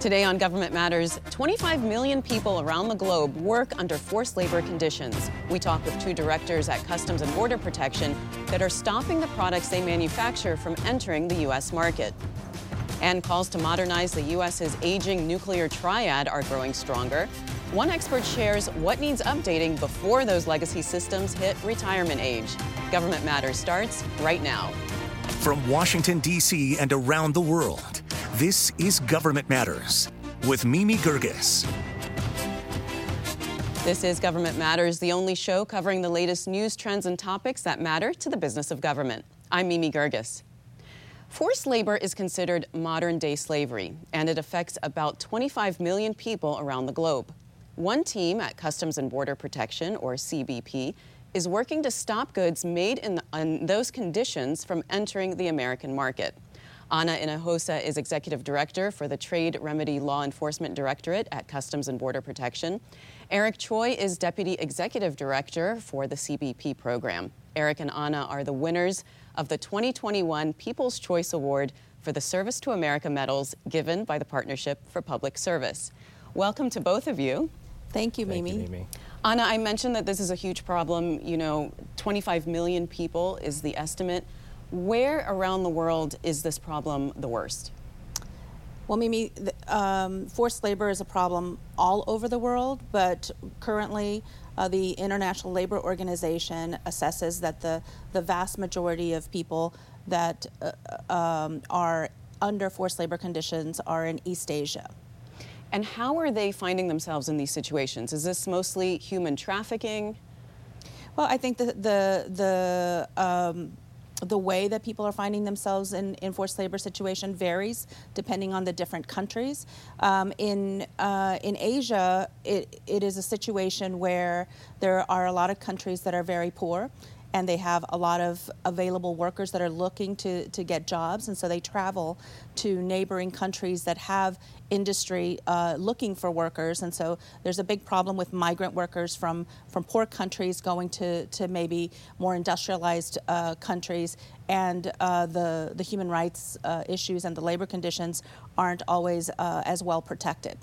Today on Government Matters, 25 million people around the globe work under forced labor conditions. We talk with two directors at Customs and Border Protection that are stopping the products they manufacture from entering the U.S. market. And calls to modernize the U.S.'s aging nuclear triad are growing stronger. One expert shares what needs updating before those legacy systems hit retirement age. Government Matters starts right now. From Washington, D.C. and around the world, this is Government Matters with Mimi Gerges. This is Government Matters, the only show covering the latest news, trends, and topics that matter to the business of government. I'm Mimi Gerges. Forced labor is considered modern-day slavery, and it affects about 25 million people around the globe. One team at Customs and Border Protection, or CBP, is working to stop goods made in those conditions from entering the American market. Ana Hinojosa is Executive Director for the Trade Remedy Law Enforcement Directorate at Customs and Border Protection. Eric Choi is Deputy Executive Director for the CBP program. Eric and Ana are the winners of the 2021 People's Choice Award for the Service to America medals given by the Partnership for Public Service. Welcome to both of you. Thank you, Mimi. Thank you, Mimi. Ana, I mentioned that this is a huge problem. You know, 25 million people is the estimate. Where around the world is this problem the worst? Well, Mimi, forced labor is a problem all over the world, but currently the International Labor Organization assesses that the vast majority of people that are under forced labor conditions are in East Asia. And how are they finding themselves in these situations? Is this mostly human trafficking? Well, I think the way that people are finding themselves in forced labor situation varies depending on the different countries. In Asia, it is a situation where there are a lot of countries that are very poor, and they have a lot of available workers that are looking to get jobs, and so they travel to neighboring countries that have industry looking for workers. And so there's a big problem with migrant workers from poor countries going to maybe more industrialized countries, and the human rights issues and the labor conditions aren't always as well protected.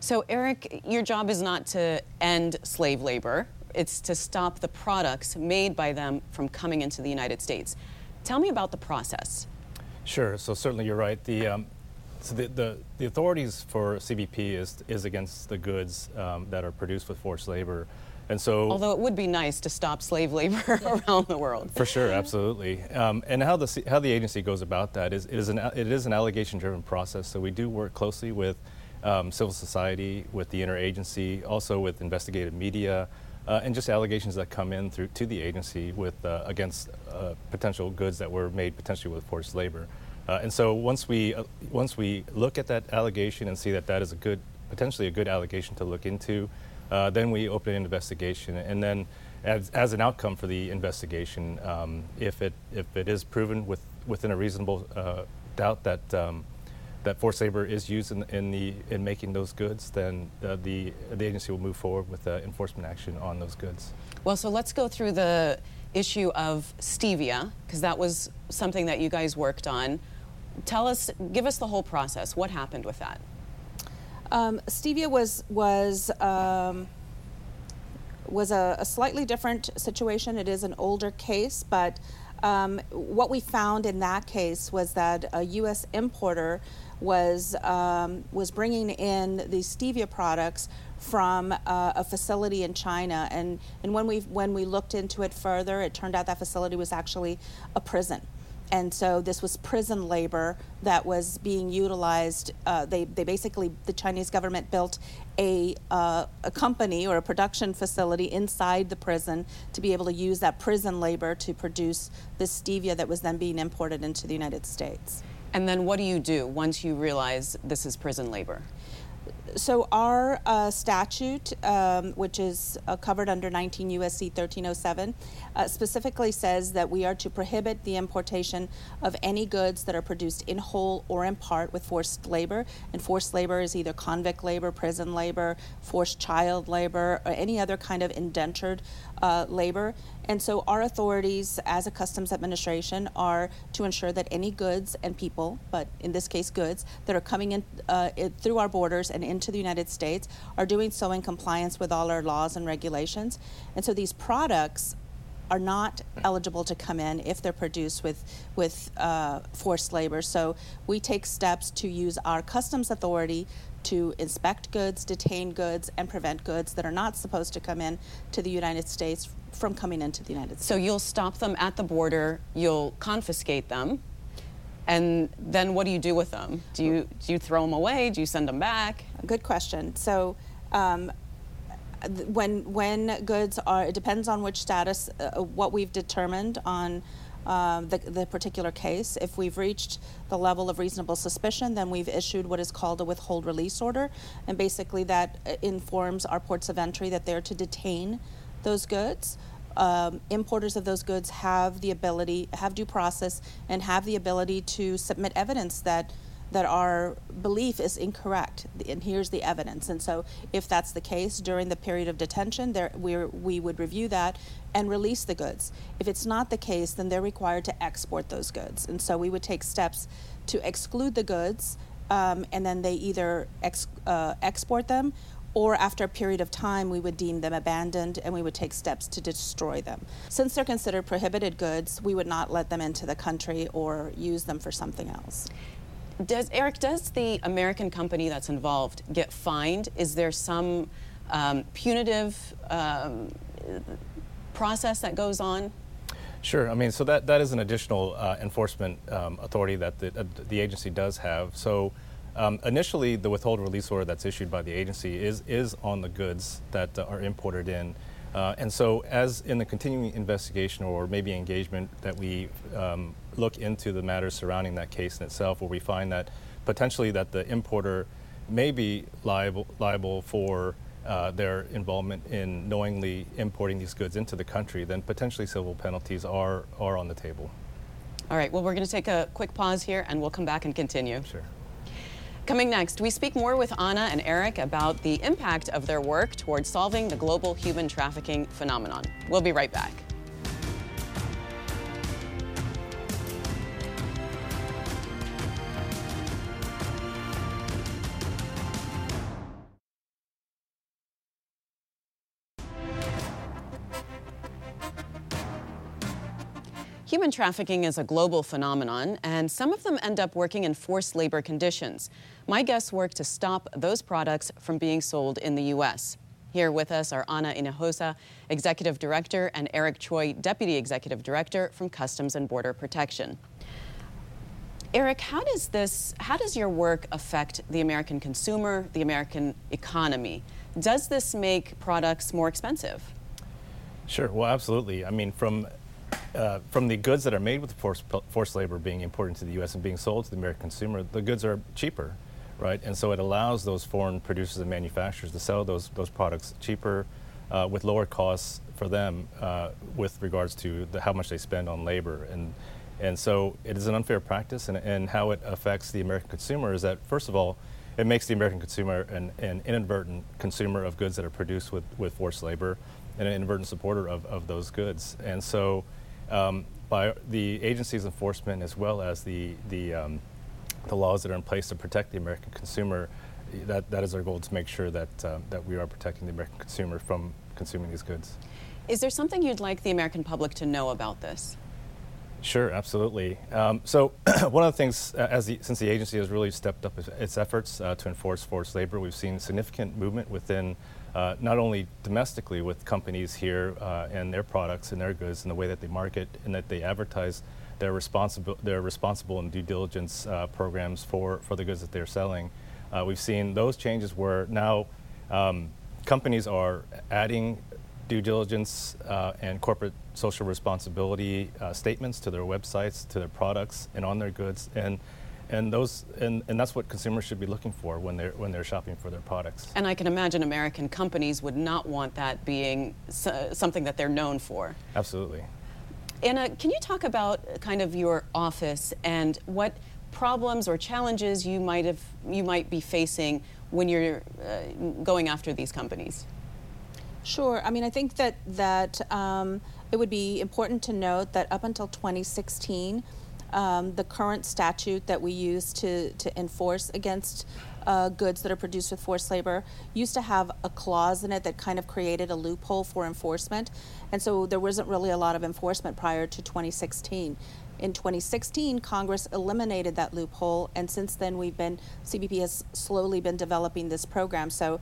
So, Eric, your job is not to end slave labor. It's to stop the products made by them from coming into the United States. Tell me about the process. Sure. So certainly you're right. The authorities for CBP is against the goods that are produced with forced labor, and so. Although it would be nice to stop slave labor around the world. For sure, absolutely. And how the agency goes about that is it is an allegation-driven process. So we do work closely with civil society, with the interagency, also with investigative media. And just allegations that come in through to the agency with against potential goods that were made potentially with forced labor, and so once we look at that allegation and see that is potentially a good allegation to look into, then we open an investigation, and then as an outcome for the investigation, if it is proven within a reasonable doubt that forced labor is used in making those goods, then the agency will move forward with enforcement action on those goods. Well, so let's go through the issue of stevia, because that was something that you guys worked on. Give us the whole process. What happened with that? Stevia was a slightly different situation. It is an older case, but what we found in that case was that a U.S. importer was bringing in these stevia products from a facility in China, and when we looked into it further, it turned out that facility was actually a prison, and so this was prison labor that was being utilized. They basically, the Chinese government built a company or a production facility inside the prison to be able to use that prison labor to produce the stevia that was then being imported into the United States. And then what do you do once you realize this is prison labor? So our statute, which is covered under 19 U.S.C. 1307, specifically says that we are to prohibit the importation of any goods that are produced in whole or in part with forced labor. And forced labor is either convict labor, prison labor, forced child labor, or any other kind of indentured labor. And so our authorities as a customs administration are to ensure that any goods and people, but in this case goods, that are coming in through our borders and into the United States are doing so in compliance with all our laws and regulations. And so these products are not eligible to come in if they're produced with forced labor. So we take steps to use our customs authority to inspect goods, detain goods, and prevent goods that are not supposed to come in to the United States from coming into the United States. So you'll stop them at the border, you'll confiscate them, and then what do you do with them? Do you throw them away? Do you send them back? Good question. So when goods are, it depends on which status, what we've determined on the particular case. If we've reached the level of reasonable suspicion, then we've issued what is called a withhold release order, and basically that informs our ports of entry that they're to detain those goods. Importers of those goods have the ability, have due process, and have the ability to submit evidence that our belief is incorrect, and here's the evidence. And so if that's the case, during the period of detention, we would review that and release the goods. If it's not the case, then they're required to export those goods. And so we would take steps to exclude the goods, and then they either export them, or after a period of time, we would deem them abandoned and we would take steps to destroy them. Since they're considered prohibited goods, we would not let them into the country or use them for something else. Does the American company that's involved get fined? Is there some punitive process that goes on? Sure. I mean, so that is an additional enforcement authority that the agency does have. So. Initially, the withhold release order that's issued by the agency is on the goods that are imported in. And so as in the continuing investigation or maybe engagement that we look into the matters surrounding that case in itself, where we find that potentially that the importer may be liable for their involvement in knowingly importing these goods into the country, then potentially civil penalties are on the table. All right. Well, we're going to take a quick pause here and we'll come back and continue. Sure. Coming next, we speak more with Ana and Eric about the impact of their work towards solving the global human trafficking phenomenon. We'll be right back. Human trafficking is a global phenomenon, and some of them end up working in forced labor conditions. My guests work to stop those products from being sold in the U.S. Here with us are Ana Hinojosa, Executive Director, and Eric Choi, Deputy Executive Director from Customs and Border Protection. Eric, how does your work affect the American consumer, the American economy? Does this make products more expensive? Sure. Well, absolutely. I mean, from the goods that are made with forced labor being imported to the U.S. and being sold to the American consumer, the goods are cheaper, right? And so it allows those foreign producers and manufacturers to sell those products cheaper, with lower costs for them with regards to how much they spend on labor. And so it is an unfair practice, and how it affects the American consumer is that, first of all, it makes the American consumer an inadvertent consumer of goods that are produced with forced labor and an inadvertent supporter of those goods. And so by the agency's enforcement, as well as the laws that are in place to protect the American consumer, that is our goal, to make sure that we are protecting the American consumer from consuming these goods. Is there something you'd like the American public to know about this? Sure, absolutely. So one of the things, since the agency has really stepped up its efforts to enforce forced labor, we've seen significant movement within not only domestically with companies here and their products and their goods and the way that they market and that they advertise their responsible and due diligence programs for the goods that they're selling. We've seen those changes where now companies are adding due diligence and corporate social responsibility statements to their websites, to their products, and on their goods, and that's what consumers should be looking for when they're shopping for their products. And I can imagine American companies would not want that being something that they're known for. Absolutely. Ana, can you talk about kind of your office and what problems or challenges you might be facing when you're going after these companies? Sure. I mean, I think that it would be important to note that up until 2016, the current statute that we use to enforce against goods that are produced with forced labor used to have a clause in it that kind of created a loophole for enforcement. And so there wasn't really a lot of enforcement prior to 2016. In 2016, Congress eliminated that loophole, and since then CBP has slowly been developing this program. So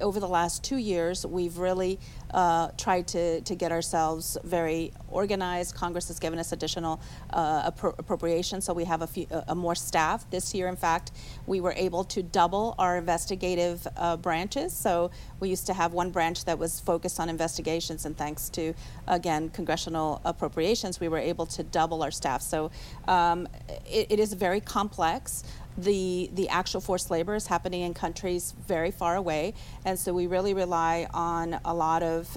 over the last 2 years, we've really tried to get ourselves very organized. Congress has given us additional appropriations, so we have a more staff. This year, in fact, we were able to double our investigative branches. So we used to have one branch that was focused on investigations, and thanks to, again, congressional appropriations, we were able to double our staff. So it is very complex. The actual forced labor is happening in countries very far away, and so we really rely on a lot of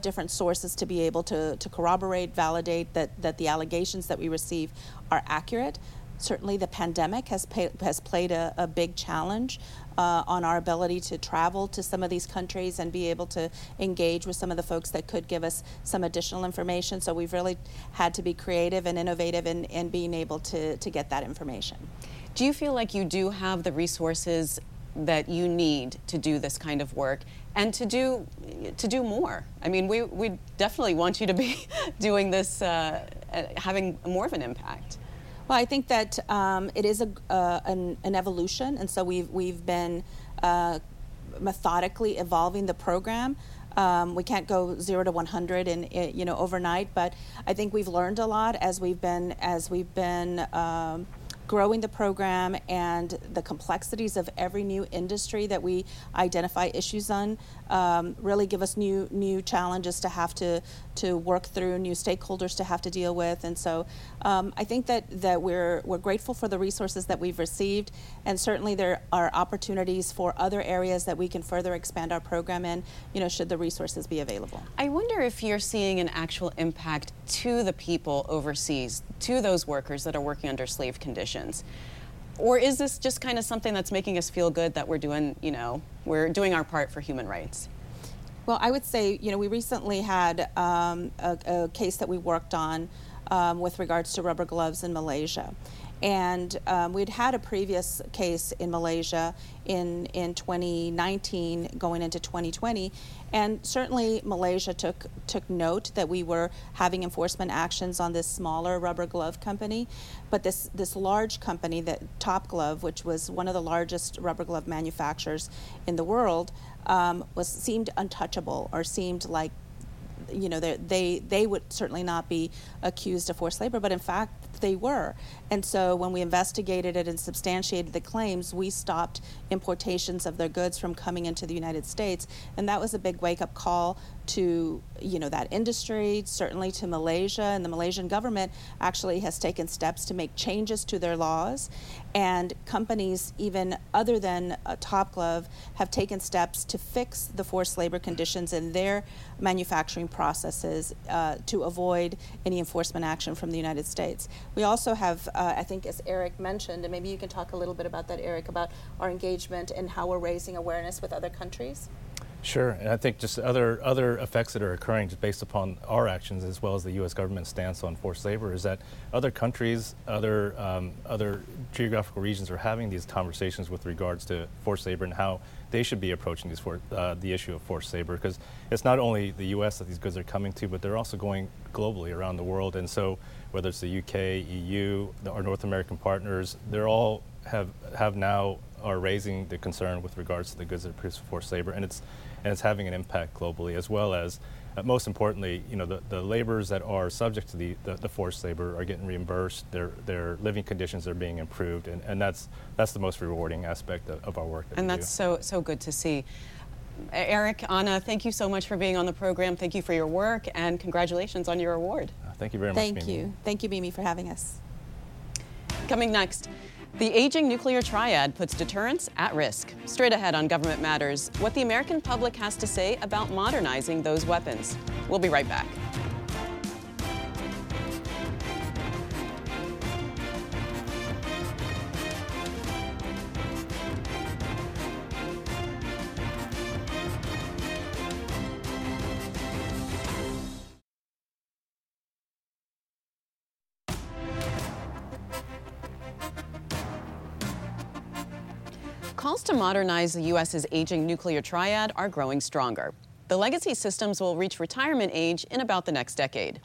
different sources to be able to corroborate, validate that the allegations that we receive are accurate. Certainly the pandemic has played a big challenge on our ability to travel to some of these countries and be able to engage with some of the folks that could give us some additional information. So we've really had to be creative and innovative in being able to get that information. Do you feel like you do have the resources that you need to do this kind of work and to do more? I mean, we definitely want you to be doing this, having more of an impact. Well, I think that it is an evolution, and so we've been methodically evolving the program. We can't go 0 to 100 in overnight, but I think we've learned a lot as we've been growing the program, and the complexities of every new industry that we identify issues on really give us new challenges to have to work through, new stakeholders to have to deal with, and so I think that we're grateful for the resources that we've received, and certainly there are opportunities for other areas that we can further expand our program in, should the resources be available. I wonder if you're seeing an actual impact to the people overseas, to those workers that are working under slave conditions. Or is this just kind of something that's making us feel good that we're doing, we're doing our part for human rights? Well, I would say, we recently had a case that we worked on with regards to rubber gloves in Malaysia. And we'd had a previous case in Malaysia in 2019 going into 2020, and certainly Malaysia took note that we were having enforcement actions on this smaller rubber glove company, but this large company, that Top Glove, which was one of the largest rubber glove manufacturers in the world, seemed untouchable, or seemed like they would certainly not be accused of forced labor, but in fact they were. And so when we investigated it and substantiated the claims, we stopped importations of their goods from coming into the United States, and that was a big wake-up call to that industry, certainly to Malaysia, and the Malaysian government actually has taken steps to make changes to their laws, and companies even other than Top Glove have taken steps to fix the forced labor conditions in their manufacturing processes to avoid any enforcement action from the United States. We also have, I think as Eric mentioned, and maybe you can talk a little bit about that, Eric, about our engagement and how we're raising awareness with other countries. Sure, and I think just other effects that are occurring just based upon our actions as well as the U.S. government's stance on forced labor is that other countries, other geographical regions are having these conversations with regards to forced labor and how they should be approaching the issue of forced labor, because it's not only the U.S. that these goods are coming to, but they're also going globally around the world. And so whether it's the U.K., EU, our North American partners, they're all have now are raising the concern with regards to the goods that are produced for forced labor, and it's having an impact globally, as well as, most importantly, the laborers that are subject to the forced labor are getting reimbursed, their living conditions are being improved, and that's the most rewarding aspect of our work. And that's so good to see. Eric, Ana, thank you so much for being on the program. Thank you for your work, and congratulations on your award. Thank you very much, Mimi. Thank you, Mimi, for having us. Coming next, the aging nuclear triad puts deterrence at risk. Straight ahead on Government Matters, what the American public has to say about modernizing those weapons. We'll be right back. calls to modernize the U.S.'s aging nuclear triad are growing stronger. The legacy systems will reach retirement age in about the next decade.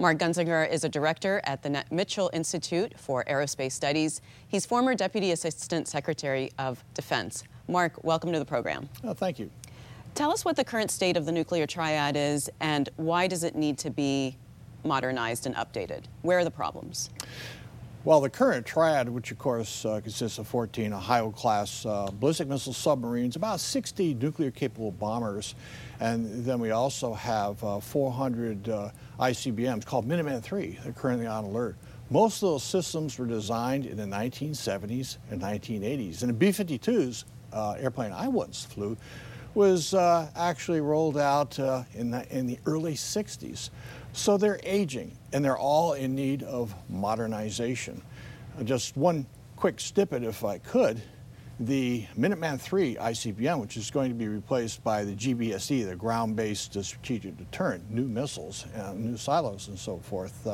Mark Gunzinger is a director at the Mitchell Institute for Aerospace Studies. He's former Deputy Assistant Secretary of Defense. Mark, welcome to the program. Oh, thank you. Tell us what the current state of the nuclear triad is and why does it need to be modernized and updated? Where are the problems? Well, the current triad, which of course consists of 14 Ohio-class ballistic missile submarines, about 60 nuclear-capable bombers, and then we also have 400 ICBMs called Minuteman III. They're currently on alert. Most of those systems were designed in the 1970s and 1980s, and the B-52s, airplane I once flew, was actually rolled out in the early 60s. So they're aging, and they're all in need of modernization. Just one quick snippet, if I could. The Minuteman III ICBM, which is going to be replaced by the GBSD, the Ground-Based Strategic Deterrent, new missiles, new silos, and so forth,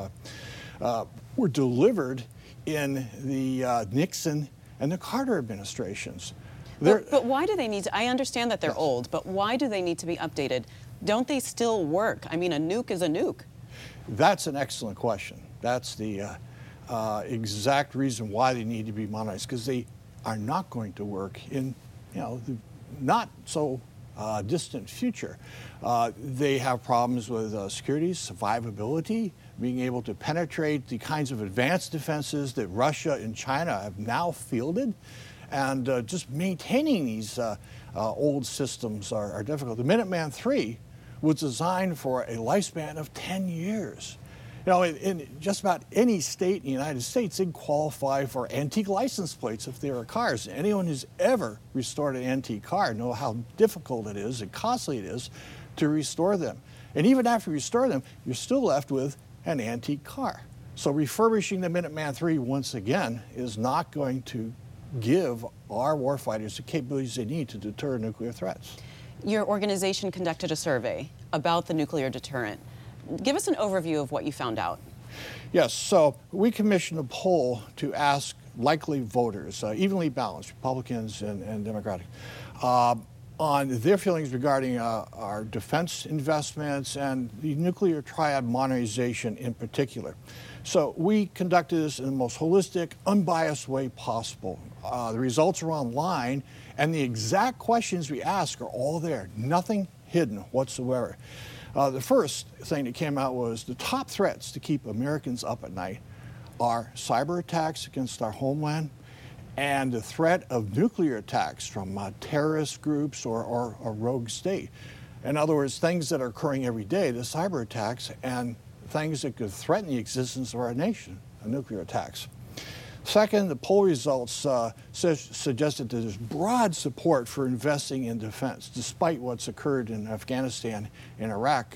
were delivered in the Nixon and the Carter administrations. But why do they need to? I understand that they're old, but why do they need to be updated? Don't they still work? I mean, a nuke is a nuke. That's an excellent question. That's the exact reason why they need to be modernized, because they are not going to work in, the not so distant future. They have problems with security, survivability, being able to penetrate the kinds of advanced defenses that Russia and China have now fielded. And just maintaining these old systems are difficult. The Minuteman III was designed for a lifespan of 10 years. In just about any state in the United States, they'd qualify for antique license plates if they were cars. Anyone who's ever restored an antique car knows how difficult it is and costly it is to restore them. And even after you restore them, you're still left with an antique car. So refurbishing the Minuteman III once again is not going to give our warfighters the capabilities they need to deter nuclear threats. Your organization conducted a survey about the nuclear deterrent. Give us an overview of what you found out. Yes, so we commissioned a poll to ask likely voters, evenly balanced, Republicans and Democratic, on their feelings regarding our defense investments and the nuclear triad modernization in particular. So we conducted this in the most holistic, unbiased way possible. The results are online, and the exact questions we ask are all there, nothing hidden whatsoever. The first thing that came out was the top threats to keep Americans up at night are cyber attacks against our homeland and the threat of nuclear attacks from terrorist groups or a rogue state. In other words, things that are occurring every day, the cyber attacks and things that could threaten the existence of our nation, nuclear attacks. Second, the poll results suggested that there's broad support for investing in defense, despite what's occurred in Afghanistan and Iraq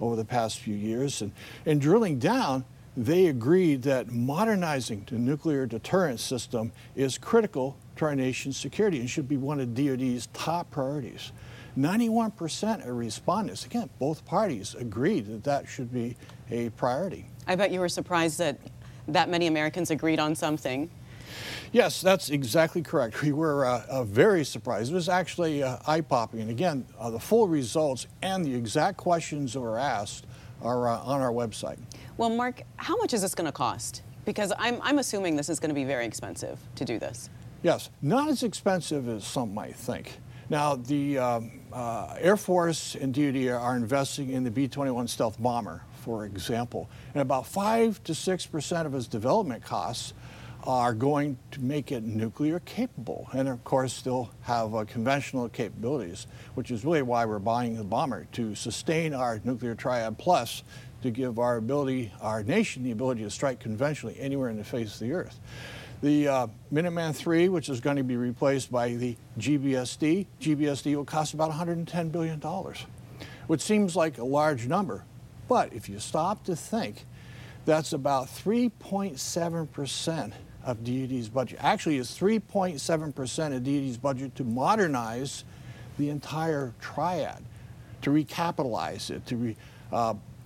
over the past few years. And drilling down, they agreed that modernizing the nuclear deterrent system is critical to our nation's security and should be one of DoD's top priorities. 91% of respondents, again, both parties agreed that that should be a priority. I bet you were surprised that many Americans agreed on something. Yes, that's exactly correct. We were very surprised. It was actually eye-popping. And again, the full results and the exact questions that were asked are on our website. Well, Mark, how much is this going to cost? Because I'm assuming this is going to be very expensive to do this. Yes, not as expensive as some might think. Now, the Air Force and DoD are investing in the B-21 stealth bomber, for example, and about 5 to 6% of its development costs are going to make it nuclear capable, and of course still have conventional capabilities, which is really why we're buying the bomber, to sustain our nuclear triad plus to give our nation the ability to strike conventionally anywhere in the face of the earth. The Minuteman III, which is going to be replaced by the GBSD will cost about $110 billion, which seems like a large number. But if you stop to think, that's about 3.7% of DoD's budget. Actually, it's 3.7% of DoD's budget to modernize the entire triad, to recapitalize it, to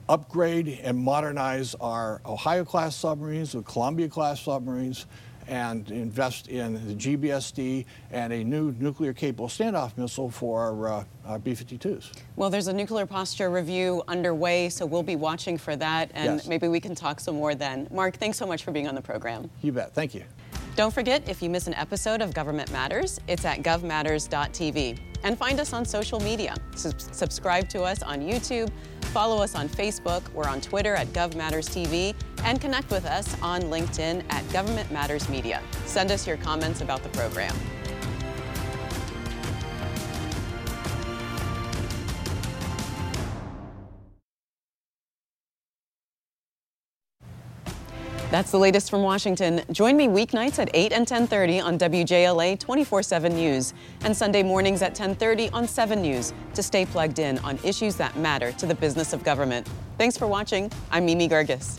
upgrade and modernize our Ohio-class submarines, the Columbia-class submarines, and invest in the GBSD and a new nuclear-capable standoff missile for our B-52s. Well, there's a nuclear posture review underway, so we'll be watching for that, and yes, maybe we can talk some more then. Mark, thanks so much for being on the program. You bet. Thank you. Don't forget, if you miss an episode of Government Matters, it's at govmatters.tv. And find us on social media. Subscribe to us on YouTube, follow us on Facebook, we're on Twitter at GovMattersTV, and connect with us on LinkedIn at Government Matters Media. Send us your comments about the program. That's the latest from Washington. Join me weeknights at 8 and 10:30 on WJLA 24/7 News and Sunday mornings at 10:30 on 7 News to stay plugged in on issues that matter to the business of government. Thanks for watching. I'm Mimi Gerges.